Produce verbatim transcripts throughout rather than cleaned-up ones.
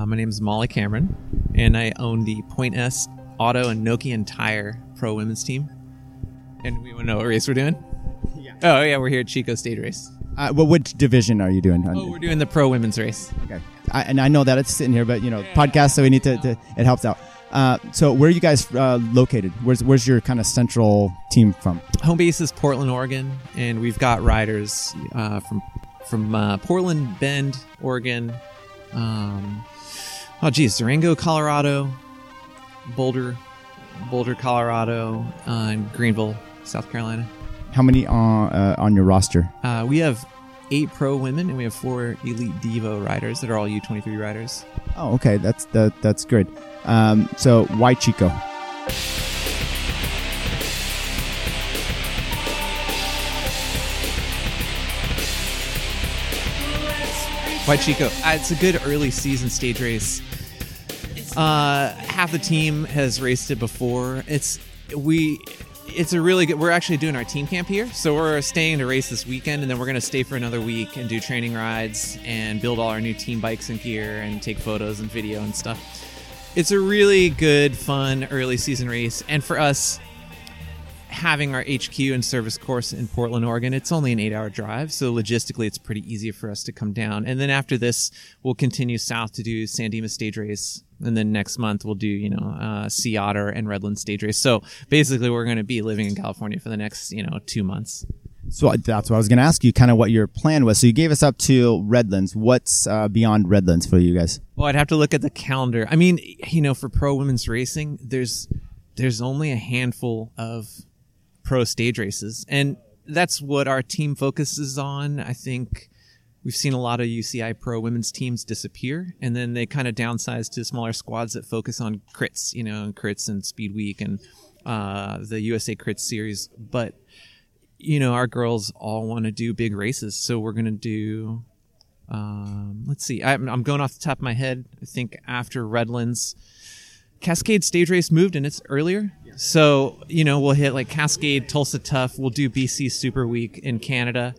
Uh, my name is Molly Cameron, and I own the Point S Auto and Nokian Tire Pro Women's Team. And we want to know what race we're doing? Yeah. Oh, yeah, we're here at Chico State Race. Uh, well, which division are you doing? Oh, we're doing the Pro Women's Race. Okay. I, and I know that it's sitting here, but, you know, yeah. podcast, so we need to, to it helps out. Uh, so where are you guys uh, located? Where's where's your kind of central team from? Home base is Portland, Oregon, and we've got riders uh, from from uh, Portland, Bend, Oregon, um, oh geez, Durango, Colorado, Boulder, Boulder, Colorado, uh, and Greenville, South Carolina. How many on uh, on your roster? Uh, we have eight pro women, and we have four elite Devo riders that are all U twenty-three riders. Oh, okay, that's that, that's good. Um, so why Chico? Why Chico? Uh, it's a good early season stage race. Uh, half the team has raced it before. It's we. It's a really good. We're actually doing our team camp here, so we're staying to race this weekend, and then we're going to stay for another week and do training rides and build all our new team bikes and gear and take photos and video and stuff. It's a really good, fun early season race. And for us, having our H Q and service course in Portland, Oregon, it's only an eight-hour drive. So logistically, it's pretty easy for us to come down. And then after this, we'll continue south to do San Dimas stage race. And then next month, we'll do, you know, uh, Sea Otter and Redlands stage race. So basically, we're going to be living in California for the next, you know, two months. So that's what I was going to ask you, kind of what your plan was. So you gave us up to Redlands. What's uh, beyond Redlands for you guys? Well, I'd have to look at the calendar. I mean, you know, for pro women's racing, there's there's only a handful of pro stage races. And that's what our team focuses on. I think we've seen a lot of U C I pro women's teams disappear, and then they kind of downsize to smaller squads that focus on crits, you know, and crits and Speed Week and uh, the U S A Crits series. But you know, our girls all want to do big races, so we're going to do, um, let's see, I'm, I'm going off the top of my head. I think after Redlands, Cascade stage race moved, and it's earlier. Yeah. So, you know, we'll hit like Cascade, Tulsa Tough, we'll do B C Super Week in Canada.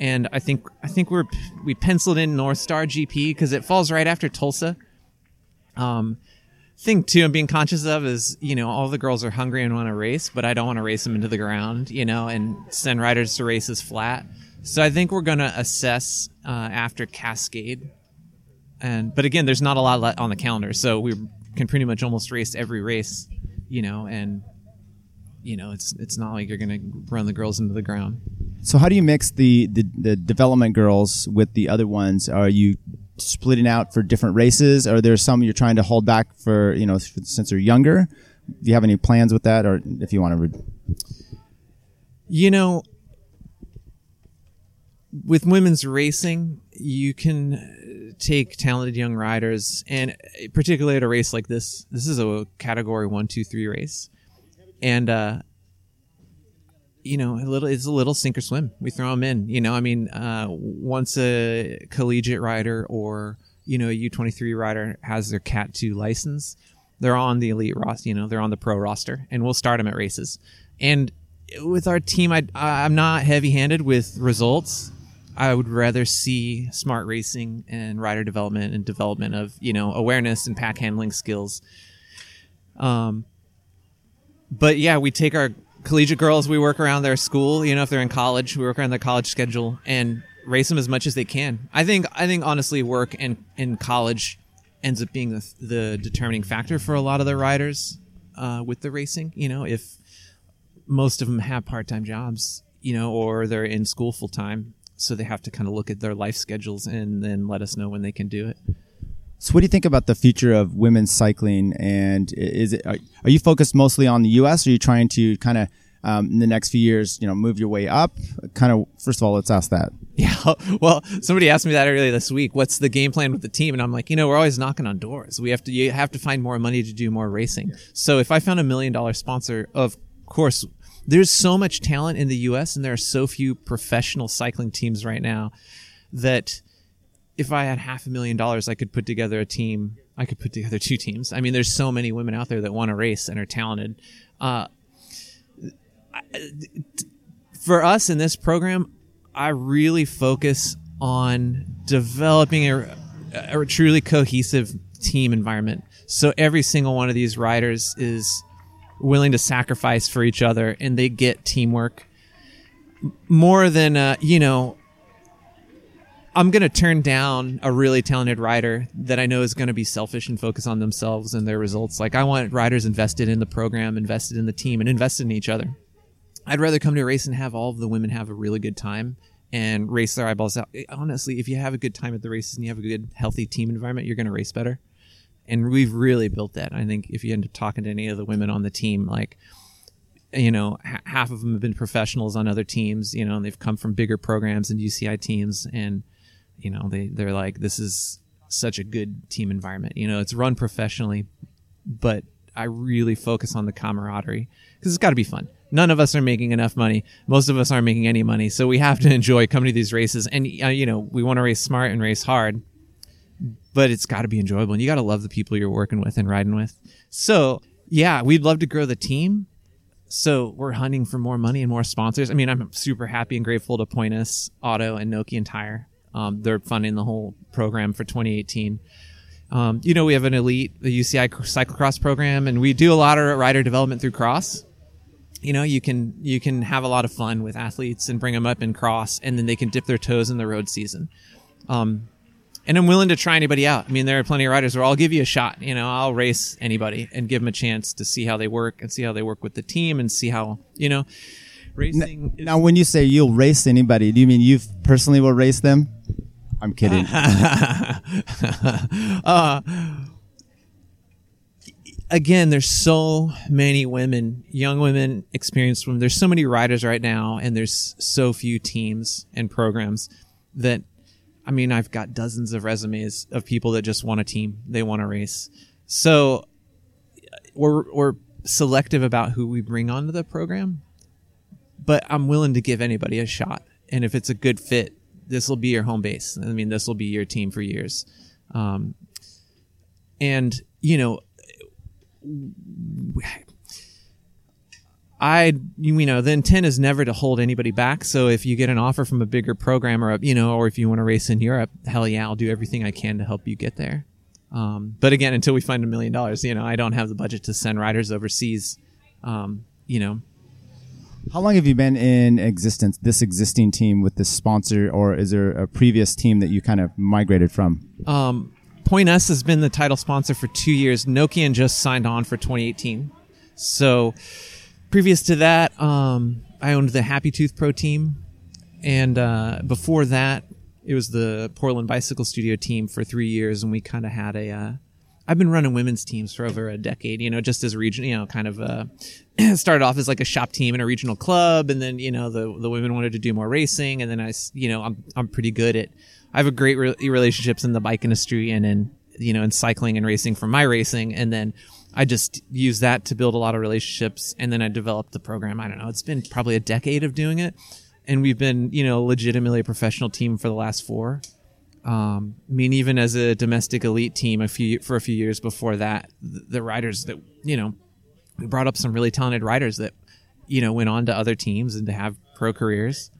And I think I think we're we penciled in North Star G P because it falls right after Tulsa. Um Thing too, I'm being conscious of is, you know, all the girls are hungry and want to race, but I don't want to race them into the ground, you know, and send riders to races flat. So I think we're going to assess uh, after Cascade, and but again, there's not a lot on the calendar, so we can pretty much almost race every race, you know, and you know, it's it's not like you're going to run the girls into the ground. So how do you mix the the, the development girls with the other ones? Are you splitting out for different races? Are there some you're trying to hold back for, you know, since they're younger? Do you have any plans with that, or if you want to read? You know, with women's racing, you can take talented young riders, and particularly at a race like this, this is a category one, two, three race. And, uh, you know, a little, it's a little sink or swim. We throw them in, you know, I mean, uh, once a collegiate rider or, you know, a U twenty-three rider has their Cat two license, they're on the elite roster, you know, they're on the pro roster, and we'll start them at races. And with our team, I, I'm not heavy handed with results. I would rather see smart racing and rider development and development of, you know, awareness and pack handling skills. Um, but yeah, we take our collegiate girls, we work around their school, you know, if they're in college, we work around their college schedule and race them as much as they can. I think, I think honestly, work and in college ends up being the, the determining factor for a lot of the riders, uh, with the racing, you know, if most of them have part-time jobs, you know, or they're in school full-time. So they have to kind of look at their life schedules and then let us know when they can do it. So what do you think about the future of women's cycling, and is it, are, are you focused mostly on the U S, or are you trying to kind of um, in the next few years, you know, move your way up? Kind of, first of all, let's ask that. Yeah. Well, somebody asked me that earlier this week. What's the game plan with the team? And I'm like, you know, we're always knocking on doors. We have to, you have to find more money to do more racing. Yeah. So if I found a million dollar sponsor, of course, there's so much talent in the U S and there are so few professional cycling teams right now that, if I had half a million dollars, I could put together a team. I could put together two teams. I mean, there's so many women out there that want to race and are talented. Uh, for us in this program, I really focus on developing a, a truly cohesive team environment. So every single one of these riders is willing to sacrifice for each other, and they get teamwork more than, uh, you know, I'm going to turn down a really talented rider that I know is going to be selfish and focus on themselves and their results. Like, I want riders invested in the program, invested in the team, and invested in each other. I'd rather come to a race and have all of the women have a really good time and race their eyeballs out. Honestly, if you have a good time at the races and you have a good, healthy team environment, you're going to race better. And we've really built that. I think if you end up talking to any of the women on the team, like, you know, h- half of them have been professionals on other teams, you know, and they've come from bigger programs and U C I teams, and you know, they, they're like, this is such a good team environment. You know, it's run professionally, but I really focus on the camaraderie because it's got to be fun. None of us are making enough money. Most of us aren't making any money. So we have to enjoy coming to these races. And, uh, you know, we want to race smart and race hard, but it's got to be enjoyable. And you got to love the people you're working with and riding with. So, yeah, we'd love to grow the team. So we're hunting for more money and more sponsors. I mean, I'm super happy and grateful to Point S Auto and Nokian Tire. Um, they're funding the whole program for twenty eighteen. Um, you know, we have an elite, the U C I cyclocross program, and we do a lot of rider development through cross. You know, you can, you can have a lot of fun with athletes and bring them up in cross, and then they can dip their toes in the road season. Um, and I'm willing to try anybody out. I mean, there are plenty of riders where I'll give you a shot. You know, I'll race anybody and give them a chance to see how they work and see how they work with the team and see how, you know, racing. Now, now when you say you'll race anybody, do you mean you personally will race them? I'm kidding. uh, again, there's so many women, young women, experienced women. There's so many riders right now, and there's so few teams and programs that, I mean, I've got dozens of resumes of people that just want a team. They want to race. So we're, we're selective about who we bring onto the program, but I'm willing to give anybody a shot. And if it's a good fit, this will be your home base. I mean, this will be your team for years. Um, and, you know, I, you know, the intent is never to hold anybody back. So if you get an offer from a bigger program or, you know, or if you want to race in Europe, hell yeah, I'll do everything I can to help you get there. Um, but again, until we find a million dollars, you know, I don't have the budget to send riders overseas, um, you know. How long have you been in existence, this existing team with this sponsor, or is there a previous team that you kind of migrated from? Um, Point S has been the title sponsor for two years. Nokian just signed on for twenty eighteen. So previous to that, um, I owned the Happy Tooth Pro Team. And uh, before that, it was the Portland Bicycle Studio Team for three years. And we kind of had a... Uh, I've been running women's teams for over a decade, you know, just as region, you know, kind of uh, started off as like a shop team in a regional club. And then, you know, the the women wanted to do more racing. And then I, you know, I'm I'm pretty good at, I have a great re- relationships in the bike industry and in, you know, in cycling and racing from my racing. And then I just use that to build a lot of relationships. And then I developed the program. I don't know, it's been probably a decade of doing it. And we've been, you know, legitimately a professional team for the last four. Um, I mean, even as a domestic elite team, a few for a few years before that, the, the riders that, you know, we brought up some really talented riders that, you know, went on to other teams and to have pro careers.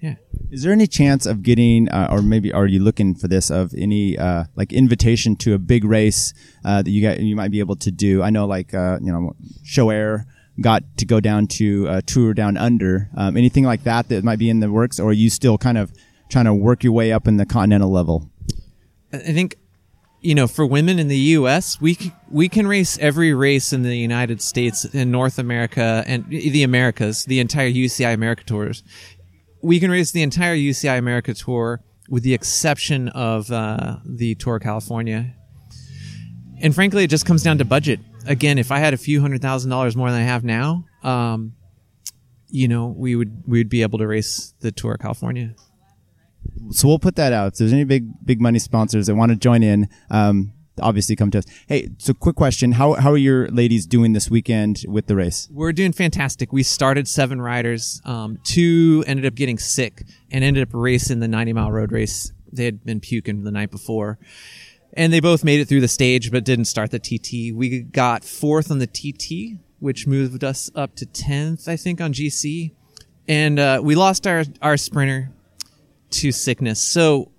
Yeah. Is there any chance of getting, uh, or maybe are you looking for this, of any uh, like invitation to a big race uh, that you got you might be able to do? I know, like uh, you know, Show Air got to go down to uh, Tour Down Under. Um, anything like that that might be in the works, or are you still kind of trying to work your way up in the continental level? I think, you know, for women in the U S, we c- we can race every race in the United States, in North America, and the Americas, the entire U C I America Tours. We can race the entire U C I America Tour with the exception of uh, the Tour of California. And frankly, it just comes down to budget. Again, if I had a few hundred thousand dollars more than I have now, um, you know, we would we would be able to race the Tour of California. So we'll put that out. If there's any big, big money sponsors that want to join in, um, obviously come to us. Hey, so quick question. How how are your ladies doing this weekend with the race? We're doing fantastic. We started seven riders. Um, two ended up getting sick and ended up racing the ninety mile road race. They had been puking the night before. And they both made it through the stage, but didn't start the T T. We got fourth on the T T, which moved us up to tenth, I think, on G C. And uh, we lost our, our sprinter to sickness. So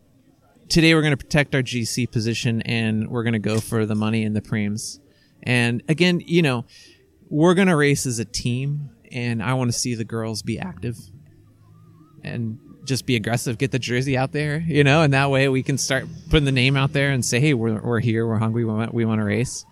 today we're going to protect our G C position, and we're going to go for the money and the preems. And again, you know, we're going to race as a team, and I want to see the girls be active and just be aggressive, get the jersey out there, you know, and that way we can start putting the name out there and say, hey, we're we're here, we're hungry, we want, we want to race.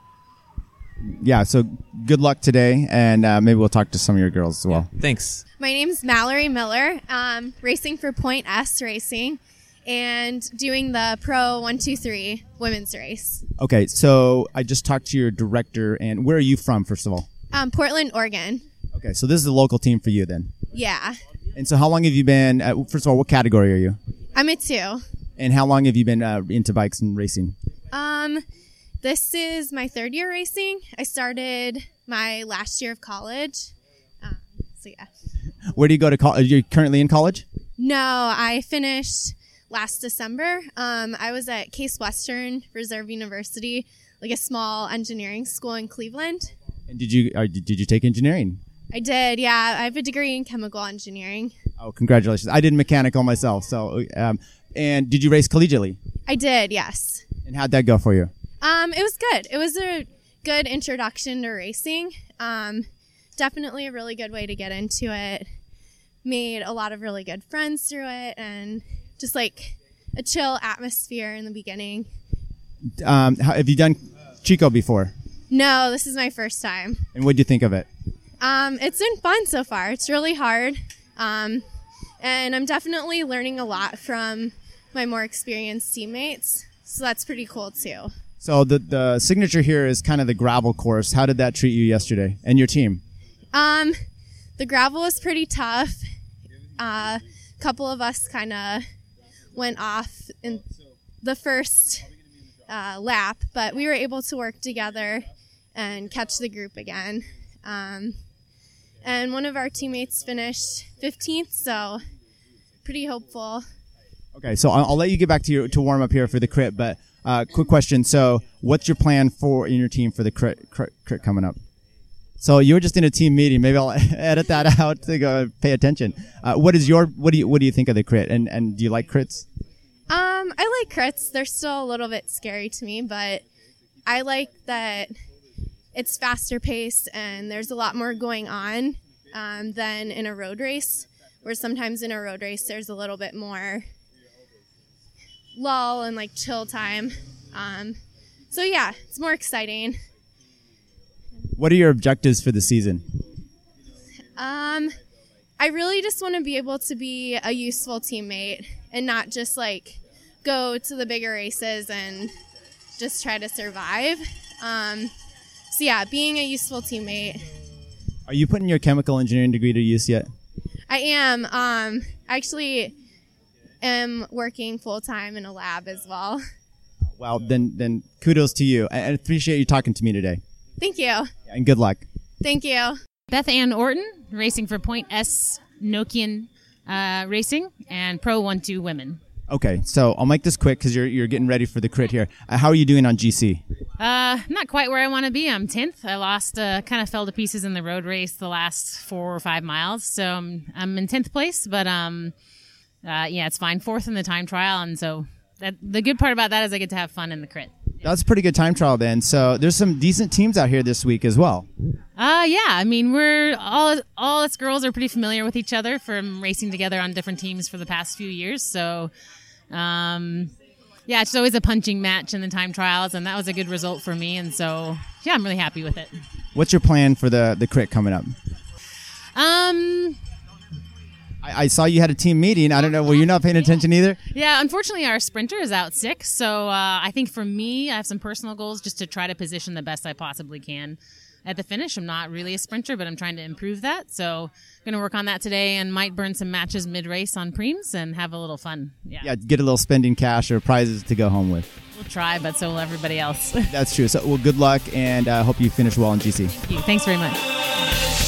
Yeah, so good luck today, and uh, maybe we'll talk to some of your girls as well. Yeah, thanks. My name's Mallory Miller, um, racing for Point S Racing and doing the Pro one two three women's race. Okay, so I just talked to your director, and where are you from, first of all? Um, Portland, Oregon. Okay, so this is a local team for you then? Yeah. And so how long have you been, uh, first of all, what category are you? I'm a two. And how long have you been uh, into bikes and racing? Um... This is my third year racing. I started my last year of college. Um, so, yeah. Where do you go to college? Are you currently in college? No, I finished last December. Um, I was at Case Western Reserve University, like a small engineering school in Cleveland. And did you uh, did you take engineering? I did, yeah. I have a degree in chemical engineering. Oh, congratulations. I did mechanical myself. So, um, and did you race collegiately? I did, yes. And how'd that go for you? Um, it was good. It was a good introduction to racing. Um, definitely a really good way to get into it. Made a lot of really good friends through it, and just like a chill atmosphere in the beginning. Um, have you done Chico before? No, this is my first time. And what did you think of it? Um, it's been fun so far. It's really hard. Um, and I'm definitely learning a lot from my more experienced teammates. So that's pretty cool too. So the the signature here is kind of the gravel course. How did that treat you yesterday and your team? Um, the gravel was pretty tough. A uh, couple of us kind of went off in the first uh, lap, but we were able to work together and catch the group again. Um, and one of our teammates finished fifteenth, so pretty hopeful. Okay, so I'll, I'll let you get back to your to warm up here for the crit, but. Uh, quick question. So what's your plan for in your team for the crit, crit, crit coming up? So you were just in a team meeting. Maybe I'll edit that out to go pay attention. Uh, what is your, what do you, what do you think of the crit? And, and do you like crits? Um, I like crits. They're still a little bit scary to me, but I like that it's faster paced and there's a lot more going on, um, than in a road race, where sometimes in a road race, there's a little bit more lull and like chill time. Um, so yeah, it's more exciting. What are your objectives for the season? Um, I really just want to be able to be a useful teammate and not just like go to the bigger races and just try to survive. Um, so yeah, being a useful teammate. Are you putting your chemical engineering degree to use yet? I am. Um, actually, I'm working full-time in a lab as well. Well, then then kudos to you. I appreciate you talking to me today. Thank you. And good luck. Thank you. Beth Ann Orton, racing for Point S Nokian uh, Racing and Pro one two Women. Okay, so I'll make this quick because you're you're getting ready for the crit here. Uh, how are you doing on G C? Uh, not quite where I want to be. I'm tenth. I lost, uh, kind of fell to pieces in the road race the last four or five miles. So I'm, I'm in tenth place, but... um. Uh, yeah, it's fine. Fourth in the time trial, and so that, the good part about that is I get to have fun in the crit. That's a pretty good time trial then. So there's some decent teams out here this week as well. Uh, yeah, I mean, we're all all us girls are pretty familiar with each other from racing together on different teams for the past few years. So, um, yeah, it's always a punching match in the time trials, and that was a good result for me. And so, yeah, I'm really happy with it. What's your plan for the, the crit coming up? Um... I saw you had a team meeting. I don't know. Were you not paying attention yeah. either? Yeah, unfortunately, our sprinter is out sick. So uh, I think for me, I have some personal goals just to try to position the best I possibly can at the finish. I'm not really a sprinter, but I'm trying to improve that. So I'm going to work on that today and might burn some matches mid-race on preems and have a little fun. Yeah, yeah, get a little spending cash or prizes to go home with. We'll try, but so will everybody else. That's true. So, well, good luck, and I uh, hope you finish well in G C. Thank you. Thanks very much.